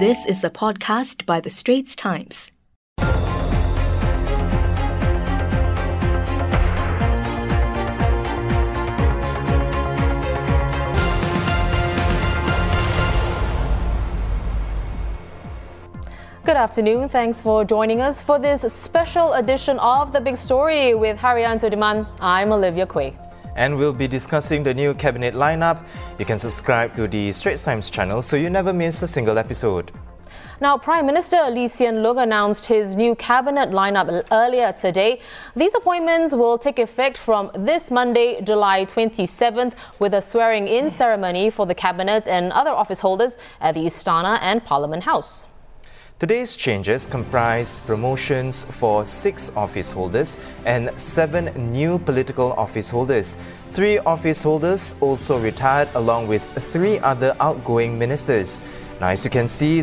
This is a podcast by The Straits Times. Good afternoon. Thanks for joining us for this special edition of The Big Story with Harianto Diman. I'm Olivia Quay. And we'll be discussing the new cabinet lineup. You can subscribe to the Straits Times channel so you never miss a single episode. Now, Prime Minister Lee Hsien Loong announced his new cabinet lineup earlier today. These appointments will take effect from this Monday, July 27th, with a swearing-in ceremony for the cabinet and other office holders at the Istana and Parliament House. Today's changes comprise promotions for 6 office holders and 7 new political office holders. 3 office holders also retired along with 3 other outgoing ministers. Now, as you can see,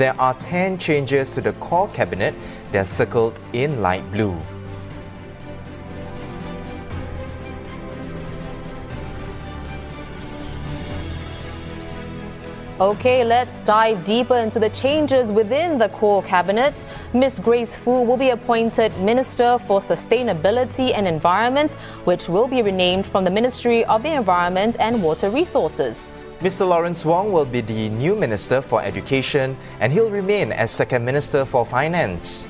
there are 10 changes to the core cabinet. They're circled in light blue. Okay, let's dive deeper into the changes within the core cabinet. Ms. Grace Fu will be appointed Minister for Sustainability and Environment, which will be renamed from the Ministry of the Environment and Water Resources. Mr. Lawrence Wong will be the new Minister for Education, and he'll remain as Second Minister for Finance.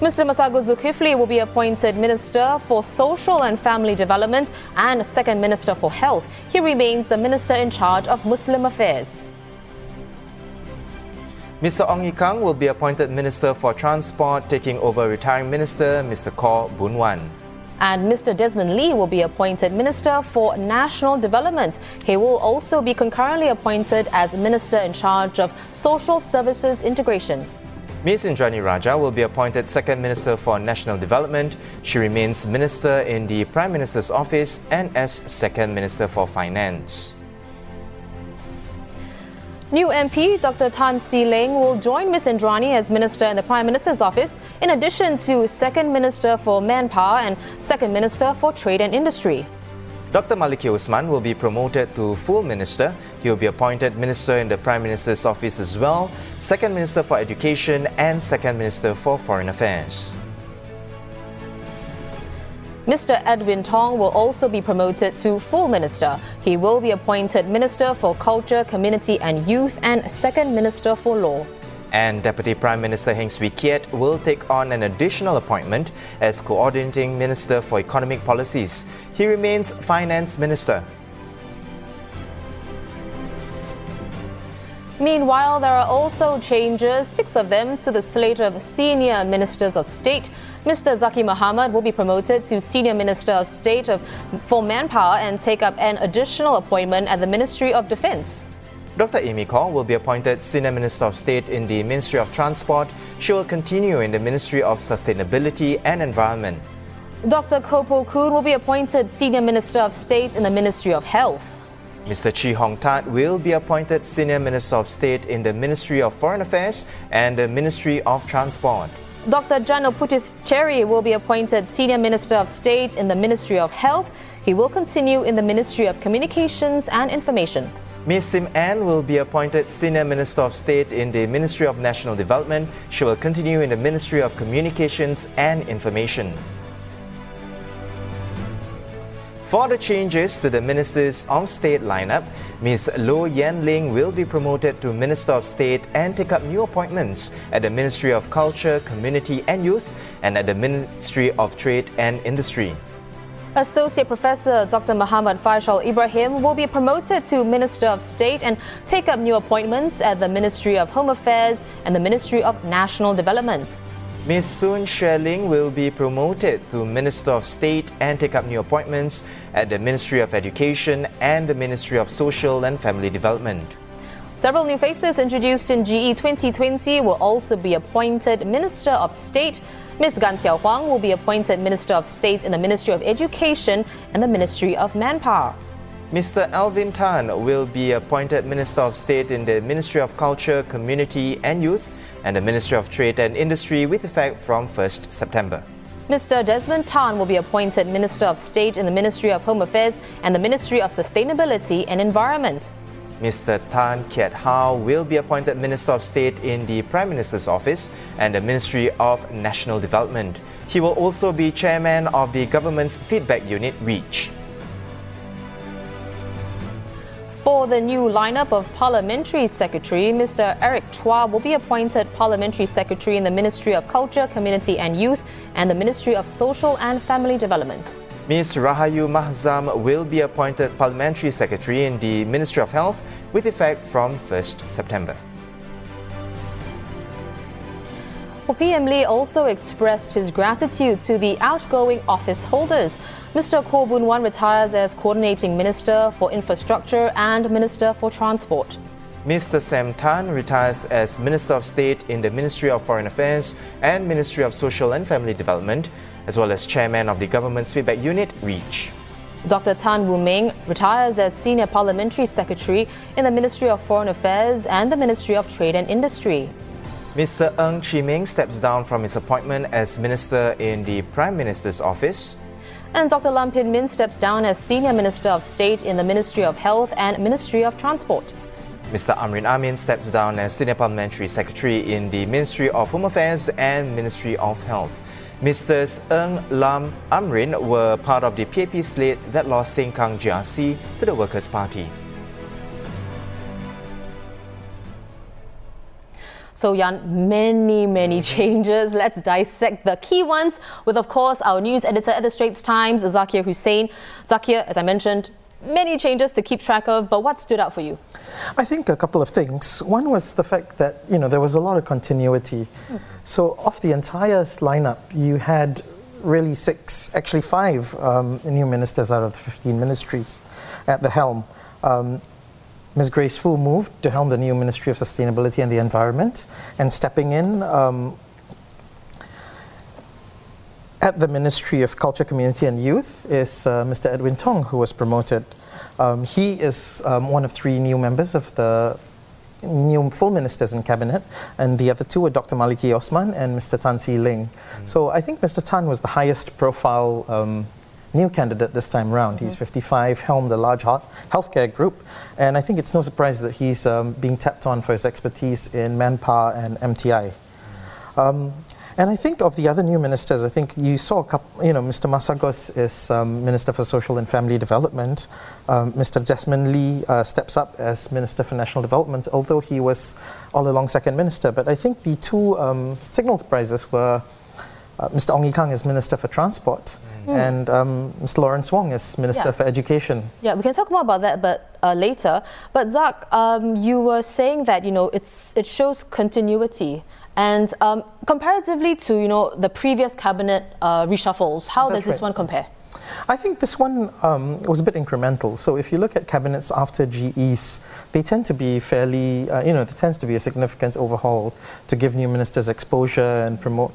Mr. Masagos Zulkifli will be appointed Minister for Social and Family Development and Second Minister for Health. He remains the Minister in charge of Muslim Affairs. Mr. Ong Ye Kung will be appointed Minister for Transport, taking over retiring Minister Mr. Khaw Boon Wan. And Mr. Desmond Lee will be appointed Minister for National Development. He will also be concurrently appointed as Minister in charge of Social Services Integration. Ms. Indrani Raja will be appointed Second Minister for National Development. She remains Minister in the Prime Minister's Office and as Second Minister for Finance. New MP Dr. Tan See Leng will join Ms. Indrani as Minister in the Prime Minister's Office, in addition to Second Minister for Manpower and Second Minister for Trade and Industry. Dr. Maliki Osman will be promoted to full Minister. He will be appointed Minister in the Prime Minister's Office as well, Second Minister for Education and Second Minister for Foreign Affairs. Mr. Edwin Tong will also be promoted to full minister. He will be appointed Minister for Culture, Community and Youth and Second Minister for Law. And Deputy Prime Minister Heng Swee Keat will take on an additional appointment as Coordinating Minister for Economic Policies. He remains Finance Minister. Meanwhile, there are also changes, 6 of them, to the slate of Senior Ministers of State. Mr. Zaqy Mohamad will be promoted to Senior Minister of State for Manpower and take up an additional appointment at the Ministry of Defence. Dr. Amy Khor will be appointed Senior Minister of State in the Ministry of Transport. She will continue in the Ministry of Sustainability and Environment. Dr. Koh Poh Koon will be appointed Senior Minister of State in the Ministry of Health. Mr. Chee Hong Tat will be appointed Senior Minister of State in the Ministry of Foreign Affairs and the Ministry of Transport. Dr. Janil Puthucheary will be appointed Senior Minister of State in the Ministry of Health. He will continue in the Ministry of Communications and Information. Ms. Sim Ann will be appointed Senior Minister of State in the Ministry of National Development. She will continue in the Ministry of Communications and Information. For the changes to the Ministers of State lineup, Ms. Low Yen Ling will be promoted to Minister of State and take up new appointments at the Ministry of Culture, Community and Youth and at the Ministry of Trade and Industry. Associate Professor Dr. Muhammad Faisal Ibrahim will be promoted to Minister of State and take up new appointments at the Ministry of Home Affairs and the Ministry of National Development. Ms. Soon Share Ling will be promoted to Minister of State and take up new appointments at the Ministry of Education and the Ministry of Social and Family Development. Several new faces introduced in GE 2020 will also be appointed Minister of State. Ms. Gan Siow Huang will be appointed Minister of State in the Ministry of Education and the Ministry of Manpower. Mr. Alvin Tan will be appointed Minister of State in the Ministry of Culture, Community and Youth and the Ministry of Trade and Industry with effect from 1st September. Mr. Desmond Tan will be appointed Minister of State in the Ministry of Home Affairs and the Ministry of Sustainability and Environment. Mr. Tan Kiat Hao will be appointed Minister of State in the Prime Minister's Office and the Ministry of National Development. He will also be chairman of the government's feedback unit, REACH. For the new lineup of Parliamentary Secretary, Mr. Eric Chua will be appointed Parliamentary Secretary in the Ministry of Culture, Community and Youth and the Ministry of Social and Family Development. Ms. Rahayu Mahzam will be appointed Parliamentary Secretary in the Ministry of Health with effect from 1st September. Well, PM Lee also expressed his gratitude to the outgoing office holders. Mr. Khaw Boon Wan retires as Coordinating Minister for Infrastructure and Minister for Transport. Mr. Sam Tan retires as Minister of State in the Ministry of Foreign Affairs and Ministry of Social and Family Development, as well as Chairman of the Government's Feedback Unit, REACH. Dr. Tan Wu Meng retires as Senior Parliamentary Secretary in the Ministry of Foreign Affairs and the Ministry of Trade and Industry. Mr. Ng Chee Meng steps down from his appointment as Minister in the Prime Minister's Office. And Dr. Lam Pin Min steps down as Senior Minister of State in the Ministry of Health and Ministry of Transport. Mr. Amrin Amin steps down as Senior Parliamentary Secretary in the Ministry of Home Affairs and Ministry of Health. Misters Ng, Lam, Amrin were part of the PAP slate that lost Sengkang GRC to the Workers' Party. So Jan, many changes. Let's dissect the key ones with, of course, our news editor at The Straits Times, Zakir Hussain. Zakir, as I mentioned, many changes to keep track of, but what stood out for you? I think a couple of things. One was the fact that, you know, there was a lot of continuity. So of the entire lineup, you had really five new ministers out of the 15 ministries at the helm. Ms. Grace Fu moved to helm the new Ministry of Sustainability and the Environment, and stepping in at the Ministry of Culture, Community and Youth is Mr. Edwin Tong, who was promoted. He is one of three new members of the new full ministers in cabinet, and the other two were Dr. Maliki Osman and Mr. Tan See Leng. So I think Mr. Tan was the highest profile new candidate this time round. He's 55, helmed a large healthcare group, and I think it's no surprise that he's being tapped on for his expertise in manpower and MTI. And I think of the other new ministers, I think you saw a couple, you know, Mr. Masagos is Minister for Social and Family Development. Mr. Desmond Lee steps up as Minister for National Development, although he was all along second minister. But I think the two signal surprises were Mr. Ong Ye Kung is Minister for Transport, and Mr. Lawrence Wong is Minister for Education. Yeah, we can talk more about that later. But Zak, you were saying that, you know, it shows continuity. And comparatively to, you know, the previous cabinet reshuffles, how does this one compare? I think this one was a bit incremental. So if you look at cabinets after GEs, they tend to be fairly, you know, there tends to be a significant overhaul to give new ministers exposure and promote,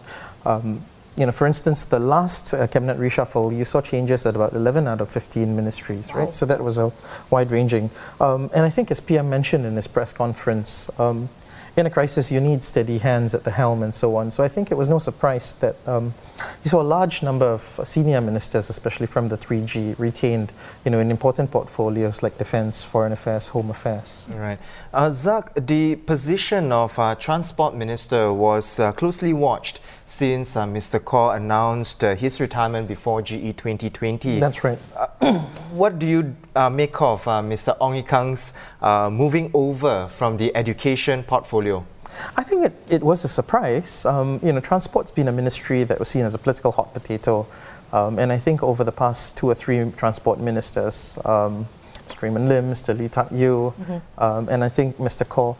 you know, for instance, the last cabinet reshuffle, you saw changes at about 11 out of 15 ministries, right? So that was a wide-ranging. And I think as PM mentioned in his press conference, in a crisis, you need steady hands at the helm and so on. So I think it was no surprise that you saw a large number of senior ministers, especially from the 3G, retained, you know, in important portfolios like defence, foreign affairs, home affairs. Right. Zak, the position of Transport Minister was closely watched since Mr. Khor announced his retirement before GE 2020. That's right. What do you make of Mr. Ong Ye Kung's moving over from the education portfolio? I think it was a surprise. You know, transport's been a ministry that was seen as a political hot potato. And I think over the past two or three transport ministers, Mr. Raymond Lim, Mr. Lee Tuck Yew, and I think Mr. Khor,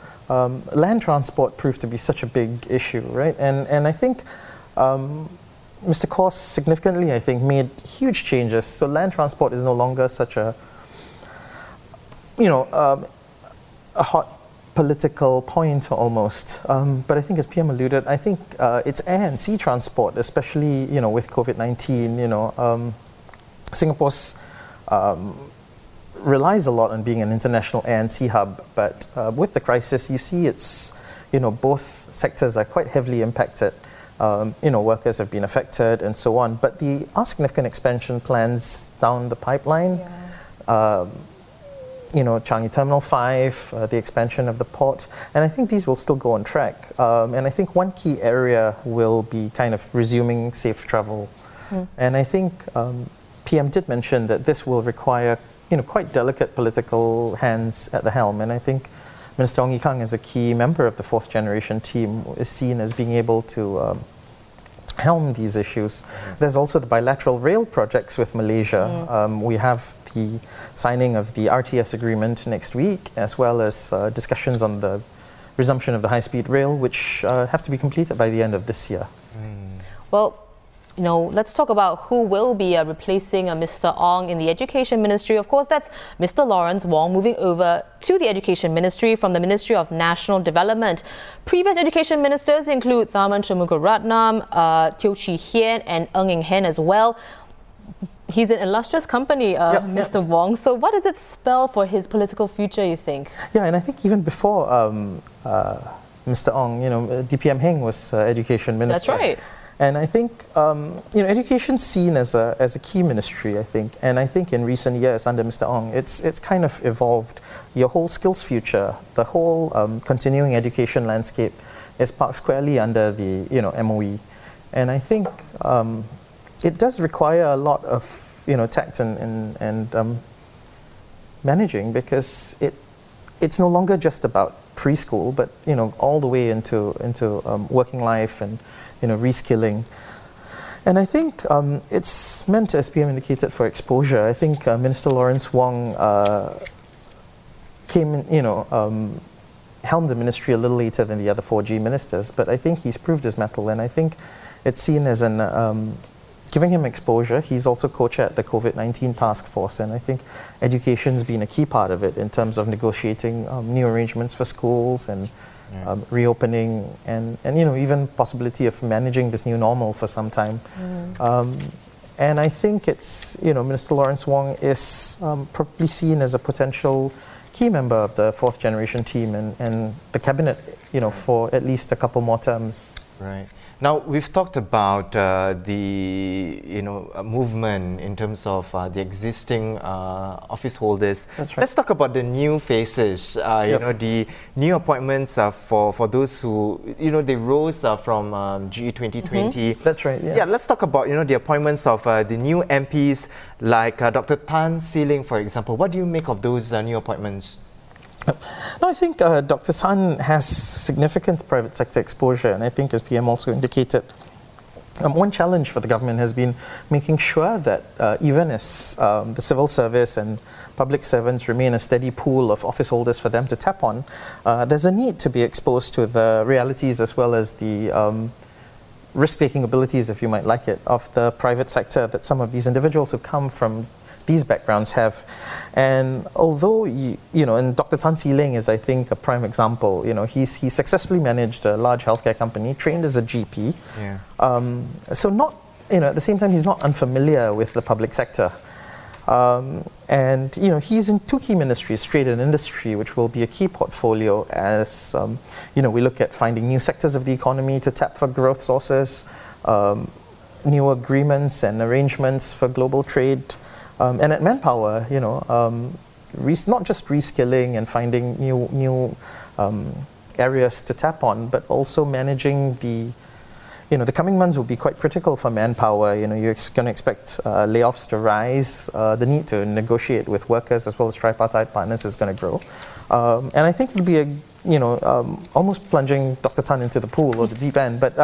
land transport proved to be such a big issue, right? And I think Mr. Khor significantly, I think, made huge changes. So land transport is no longer such a, you know, a hot political point almost. But I think, as PM alluded, I think it's air and sea transport, especially, you know, with COVID-19. You know, Singapore's relies a lot on being an international air and sea hub, but with the crisis, you see it's, you know, both sectors are quite heavily impacted. You know, workers have been affected and so on, but there are significant expansion plans down the pipeline. Changi Terminal 5, the expansion of the port, and I think these will still go on track. And I think one key area will be kind of resuming safe travel. Mm. And I think PM did mention that this will require quite delicate political hands at the helm, and I think Minister Ong Ye Kung, as a key member of the fourth generation team, is seen as being able to helm these issues. There's also the bilateral rail projects with Malaysia. Mm. We have the signing of the RTS agreement next week, as well as discussions on the resumption of the high-speed rail, which have to be completed by the end of this year. Mm. Well, let's talk about who will be replacing Mr. Ong in the Education Ministry. Of course, that's Mr. Lawrence Wong moving over to the Education Ministry from the Ministry of National Development. Previous Education Ministers include Tharman Shanmugaratnam, Teo Chee Hien and Ng Eng Hen as well. He's an illustrious company, Mr. Wong. So what does it spell for his political future, you think? Yeah, and I think even before Mr. Ong, DPM Heng was Education Minister. That's right. And I think education's seen as a key ministry, I think. And I think in recent years under Mr. Ong, it's kind of evolved. Your whole skills future, the whole continuing education landscape, is parked squarely under the MOE. And I think it does require a lot of tact and managing, because it's no longer just about preschool, but all the way into working life and reskilling. And I think it's meant, as PM indicated, for exposure. I think Minister Lawrence Wong helmed the ministry a little later than the other 4G ministers, but I think he's proved his mettle, and I think it's seen as an giving him exposure. He's also co-chaired the COVID-19 task force, and I think education's been a key part of it in terms of negotiating new arrangements for schools and reopening and even possibility of managing this new normal for some time. Mm. And I think it's, Minister Lawrence Wong is probably seen as a potential key member of the fourth generation team and the cabinet, for at least a couple more terms. Right. Now, we've talked about the movement in terms of the existing office holders. That's right. Let's talk about the new faces, the new appointments for those who, they rose from GE 2020. Mm-hmm. That's right, yeah. Yeah, let's talk about, the appointments of the new MPs like Dr. Tan See Leng, for example. What do you make of those new appointments? No, I think Dr. Tan has significant private sector exposure, and I think, as PM also indicated, one challenge for the government has been making sure that even as the civil service and public servants remain a steady pool of office holders for them to tap on, there's a need to be exposed to the realities as well as the risk-taking abilities, if you might like it, of the private sector that some of these individuals who come from these backgrounds have. And although, and Dr. Tan See Leng is, I think, a prime example. He successfully managed a large healthcare company, trained as a GP. Yeah. So not, at the same time, he's not unfamiliar with the public sector. And, he's in two key ministries, trade and industry, which will be a key portfolio as, we look at finding new sectors of the economy to tap for growth sources, new agreements and arrangements for global trade. And at manpower, not just reskilling and finding new areas to tap on, but also managing the, the coming months will be quite critical for manpower. You're going to expect layoffs to rise. The need to negotiate with workers as well as tripartite partners is going to grow. And I think it'll be almost plunging Dr. Tan into the pool or the deep end, but.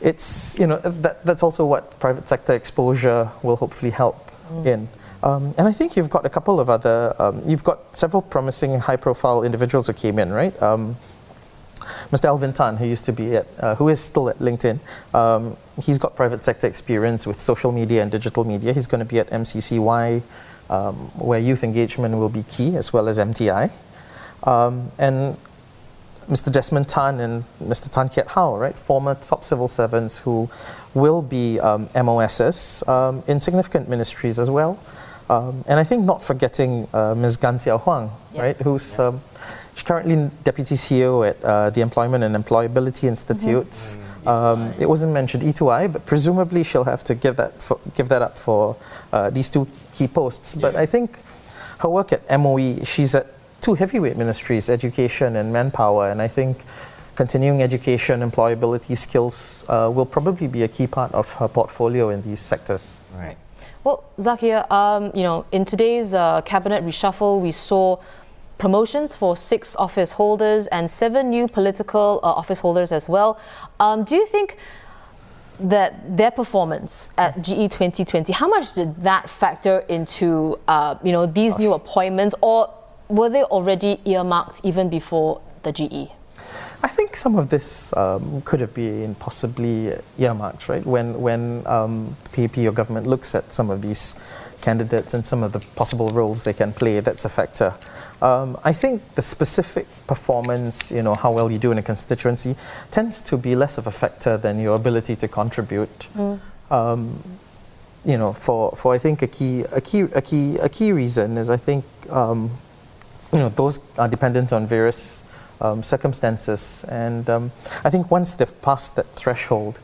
It's, that's also what private sector exposure will hopefully help in. And I think you've got a couple of other, you've got several promising high-profile individuals who came in, right? Mr. Alvin Tan, who is still at LinkedIn, he's got private sector experience with social media and digital media. He's going to be at MCCY, where youth engagement will be key, as well as MTI. And Mr. Desmond Tan and Mr. Tan Kiat Hao, right, former top civil servants who will be MOSs in significant ministries as well. And I think not forgetting Ms. Gan Siow Huang, right, who's she's currently Deputy CEO at the Employment and Employability Institute. Mm-hmm. It wasn't mentioned E2I, but presumably she'll have to give that up for these two key posts. Yeah. But I think her work at MOE, she's at two heavyweight ministries, education and manpower, and I think continuing education, employability, skills will probably be a key part of her portfolio in these sectors. Right. Well, Zakir, you know, in today's cabinet reshuffle, we saw promotions for 6 office holders and 7 new political office holders as well. Do you think that their performance at GE 2020, how much did that factor into you know, these new appointments, or were they already earmarked even before the GE? I think some of this could have been possibly earmarked, right? When PAP or government looks at some of these candidates and some of the possible roles they can play, that's a factor. I think the specific performance, you know, how well you do in a constituency, tends to be less of a factor than your ability to contribute. Mm. You know, for I think a key reason is, I think you know, those are dependent on various circumstances, and I think once they've passed that threshold,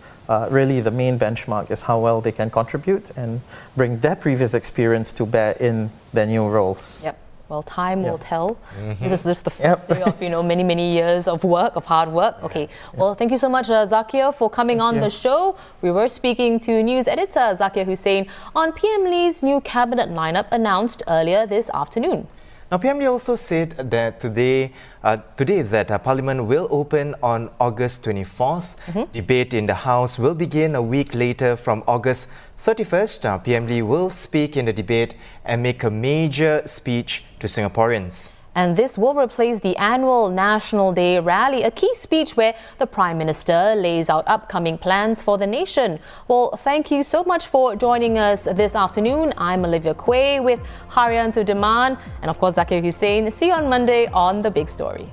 really the main benchmark is how well they can contribute and bring their previous experience to bear in their new roles. Yep. Well, time will tell. Mm-hmm. This is just the first day of, you know, many, many years of work, of hard work. Okay. Well, thank you so much, Zakir, for coming on the show. We were speaking to news editor Zakir Hussain on PM Lee's new cabinet lineup announced earlier this afternoon. Now, PM Lee also said that today Parliament will open on August 24th. Mm-hmm. Debate in the House will begin a week later from August 31st. PM Lee will speak in the debate and make a major speech to Singaporeans. And this will replace the annual National Day rally, a key speech where the Prime Minister lays out upcoming plans for the nation. Well, thank you so much for joining us this afternoon. I'm Olivia Quay with Harianto Diman and of course Zakir Hussain. See you on Monday on The Big Story.